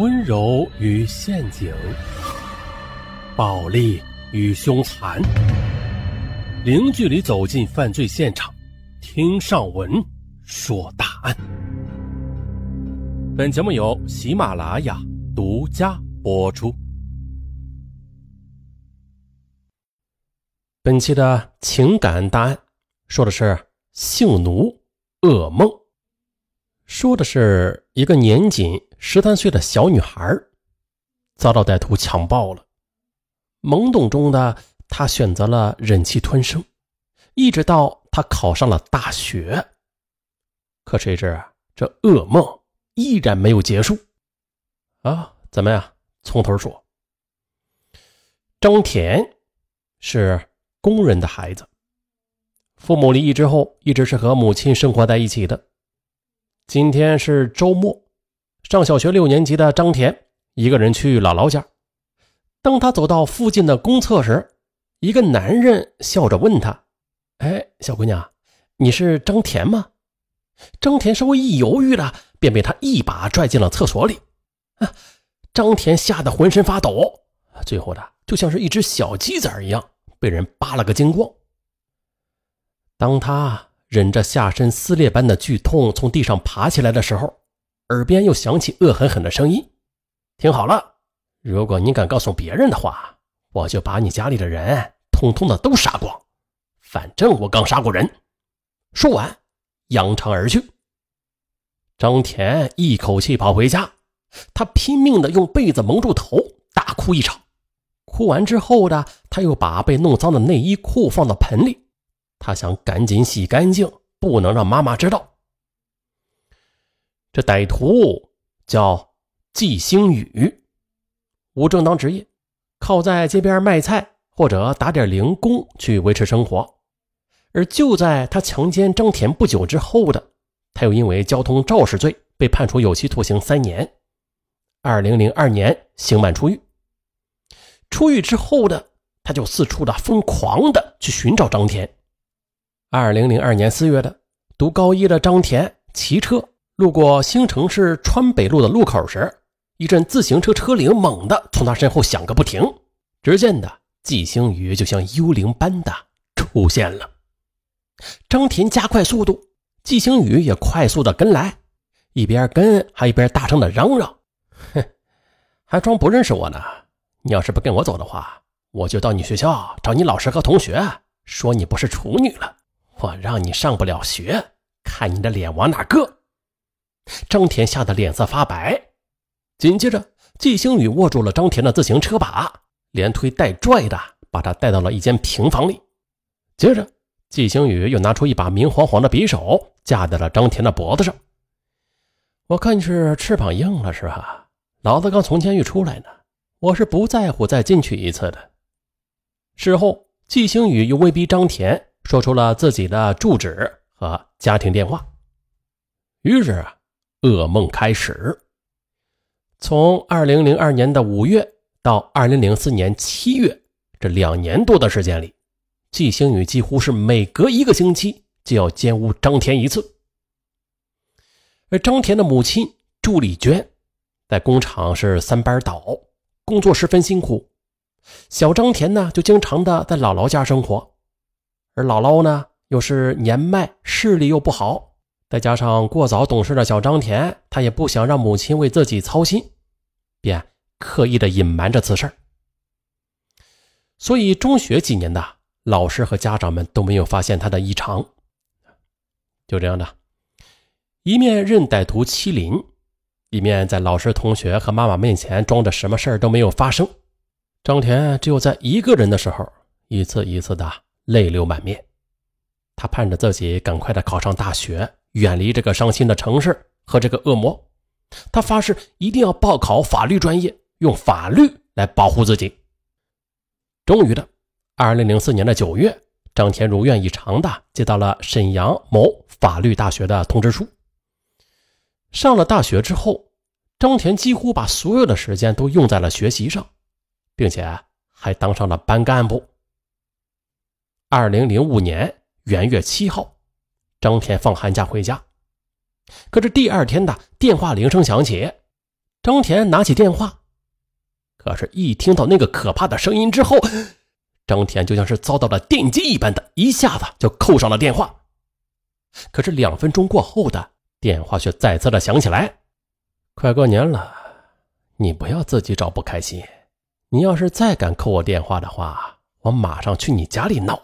温柔与陷阱，暴力与凶残，零距离走进犯罪现场，听上文说大案。本节目由喜马拉雅独家播出。本期的情感大案说的是性奴噩梦，说的是一个年仅13岁的小女孩遭到歹徒强暴了，懵懂中的她选择了忍气吞声，一直到她考上了大学。可谁知这噩梦依然没有结束啊！咱们从头说。张田是工人的孩子，父母离异之后一直是和母亲生活在一起的。今天是周末，上小学6年级的张田一个人去姥姥家。当他走到附近的公厕时，一个男人笑着问他：哎，小姑娘，你是张田吗？张田稍微一犹豫了，便被他一把拽进了厕所里。张田吓得浑身发抖，最后呢，就像是一只小鸡仔一样被人扒了个精光。当他忍着下身撕裂般的剧痛从地上爬起来的时候，耳边又响起恶狠狠的声音：听好了，如果你敢告诉别人的话，我就把你家里的人统统的都杀光，反正我刚杀过人。说完扬长而去。张田一口气跑回家，他拼命的用被子蒙住头，大哭一场。哭完之后呢，他又把被弄脏的内衣裤放到盆里，他想赶紧洗干净，不能让妈妈知道。这歹徒叫季星宇，无正当职业，靠在街边卖菜或者打点零工去维持生活。而就在他强奸张田不久之后的，他又因为交通肇事罪被判处有期徒刑3年，2002年刑满出狱。出狱之后的他就四处的疯狂的去寻找张田。2002年4月的，读高一的张田骑车路过兴城市川北路的路口时，一阵自行车车铃猛地从他身后响个不停，只见的季星宇就像幽灵般的出现了。张田加快速度，季星宇也快速的跟来，一边跟还一边大声的嚷嚷：哼，还装不认识我呢，你要是不跟我走的话，我就到你学校找你老师和同学，说你不是处女了，我让你上不了学，看你的脸往哪搁。张田吓得脸色发白，紧接着季星宇握住了张田的自行车把，连推带拽的把他带到了一间平房里。接着季星宇又拿出一把明晃晃的匕首架在了张田的脖子上。我看你是翅膀硬了是吧？老子刚从监狱出来呢，我是不在乎再进去一次的。事后季星宇又威逼张田说出了自己的住址和家庭电话。于是噩梦开始。从2002年的5月到2004年7月这2年多的时间里，季星宇几乎是每隔一个星期就要奸污张田一次。而张田的母亲朱丽娟在工厂是3班倒，工作十分辛苦。小张田呢就经常的在姥姥家生活，而姥姥呢又是年迈，视力又不好，再加上过早懂事的小张田，他也不想让母亲为自己操心，便刻意的隐瞒着此事。所以中学几年的老师和家长们都没有发现他的异常。就这样的一面任歹徒欺凌，一面在老师同学和妈妈面前装着什么事儿都没有发生。张田只有在一个人的时候一次一次的泪流满面，他盼着自己赶快的考上大学，远离这个伤心的城市和这个恶魔。他发誓一定要报考法律专业，用法律来保护自己。终于的2004年的9月，张田如愿以偿的接到了沈阳某法律大学的通知书。上了大学之后，张田几乎把所有的时间都用在了学习上，并且还当上了班干部。2005年元月7号，张田放寒假回家。可是第二天的电话铃声响起，张田拿起电话，可是一听到那个可怕的声音之后，张田就像是遭到了电击一般的，一下子就扣上了电话。可是2分钟过后的电话却再次的响起来，快过年了，你不要自己找不开心，你要是再敢扣我电话的话，我马上去你家里闹，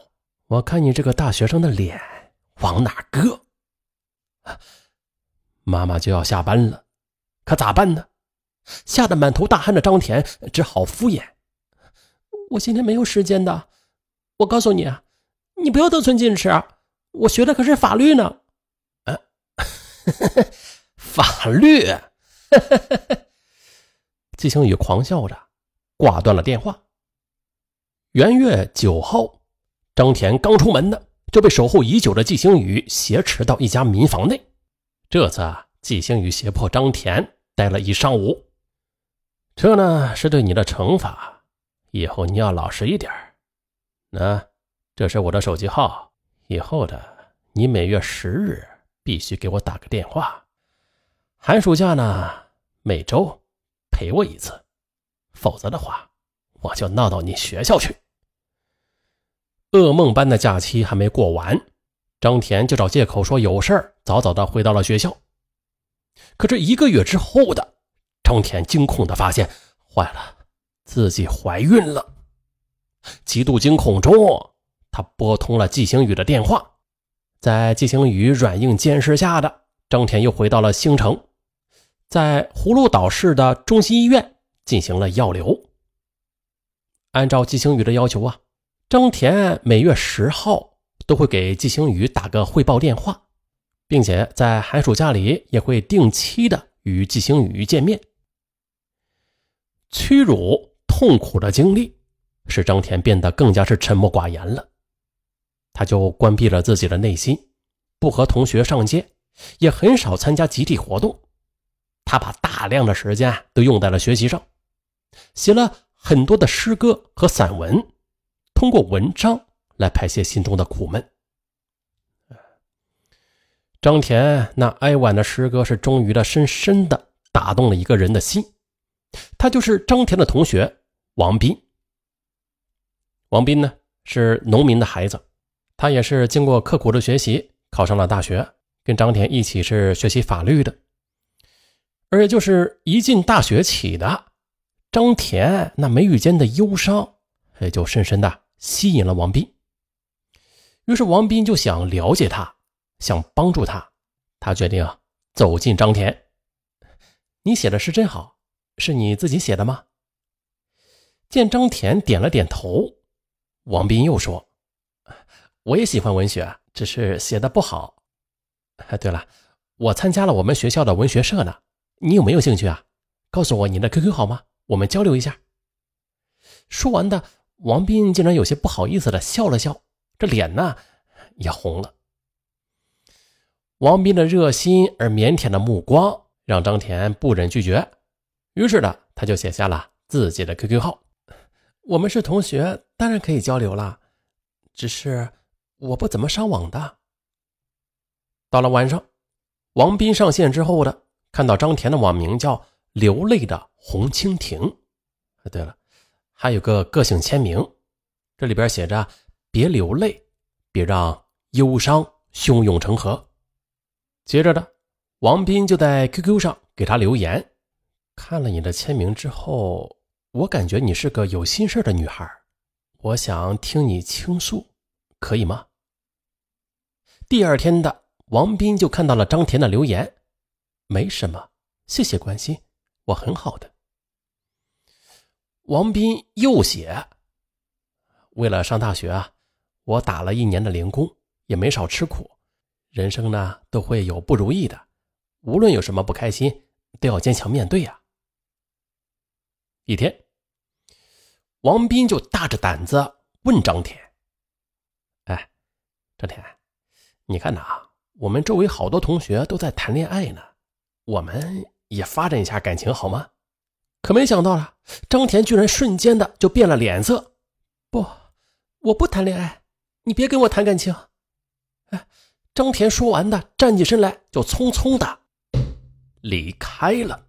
我看你这个大学生的脸往哪搁。妈妈就要下班了，可咋办呢？吓得满头大汗的张田只好敷衍，我今天没有时间的，我告诉你啊，你不要得寸进尺，我学的可是法律呢。法律。季星宇狂笑着挂断了电话。元月9号，张田刚出门呢，就被守候已久的季星宇挟持到一家民房内。这次季星宇胁迫张田待了一上午。这呢是对你的惩罚，以后你要老实一点。这是我的手机号，以后的你每月10日必须给我打个电话。寒暑假呢，每周陪我一次，否则的话我就闹到你学校去。噩梦般的假期还没过完，张田就找借口说有事儿，早早的回到了学校。可这1个月之后的，张田惊恐的发现，坏了，自己怀孕了。极度惊恐中，他拨通了季星宇的电话。在季星宇软硬兼施下的，张田又回到了兴城，在葫芦岛市的中心医院进行了药流。按照季星宇的要求啊，张田每月10号都会给季星宇打个汇报电话，并且在寒暑假里也会定期的与季星宇见面。屈辱痛苦的经历使张田变得更加是沉默寡言了，他就关闭了自己的内心，不和同学上街，也很少参加集体活动。他把大量的时间都用在了学习上，写了很多的诗歌和散文，通过文章来排泄心中的苦闷。张田那哀婉的诗歌是终于的深深的打动了一个人的心，他就是张田的同学王斌。王斌呢是农民的孩子，他也是经过刻苦的学习考上了大学，跟张田一起是学习法律的。而也就是一进大学起的，张田那眉宇间的忧伤也就深深的吸引了王斌。于是王斌就想了解他，想帮助他，他决定走进张田。你写的诗真好，是你自己写的吗？见张田点了点头，王斌又说，我也喜欢文学，只是写的不好。对了，我参加了我们学校的文学社呢，你有没有兴趣啊？告诉我你的 QQ 好吗？我们交流一下。说完的，王斌竟然有些不好意思的笑了笑，这脸呢也红了。王斌的热心而腼腆的目光让张田不忍拒绝，于是呢，他就写下了自己的 QQ 号。我们是同学，当然可以交流了，只是我不怎么上网的。到了晚上，王斌上线之后的，看到张田的网名叫流泪的红蜻蜓。对了，还有个个性签名，这里边写着别流泪，别让忧伤汹涌成河。接着的，王斌就在 QQ 上给他留言，看了你的签名之后，我感觉你是个有心事的女孩，我想听你倾诉，可以吗？第二天的，王斌就看到了张田的留言，没什么，谢谢关心，我很好的。王斌又写，为了上大学啊，我打了1年的零工，也没少吃苦，人生呢都会有不如意的，无论有什么不开心，都要坚强面对啊。一天，王斌就大着胆子问张田，张田，你看哪，我们周围好多同学都在谈恋爱呢，我们也发展一下感情好吗？可没想到了，张田居然瞬间的就变了脸色，不，我不谈恋爱，你别跟我谈感情。张田说完的站起身来，就匆匆的离开了。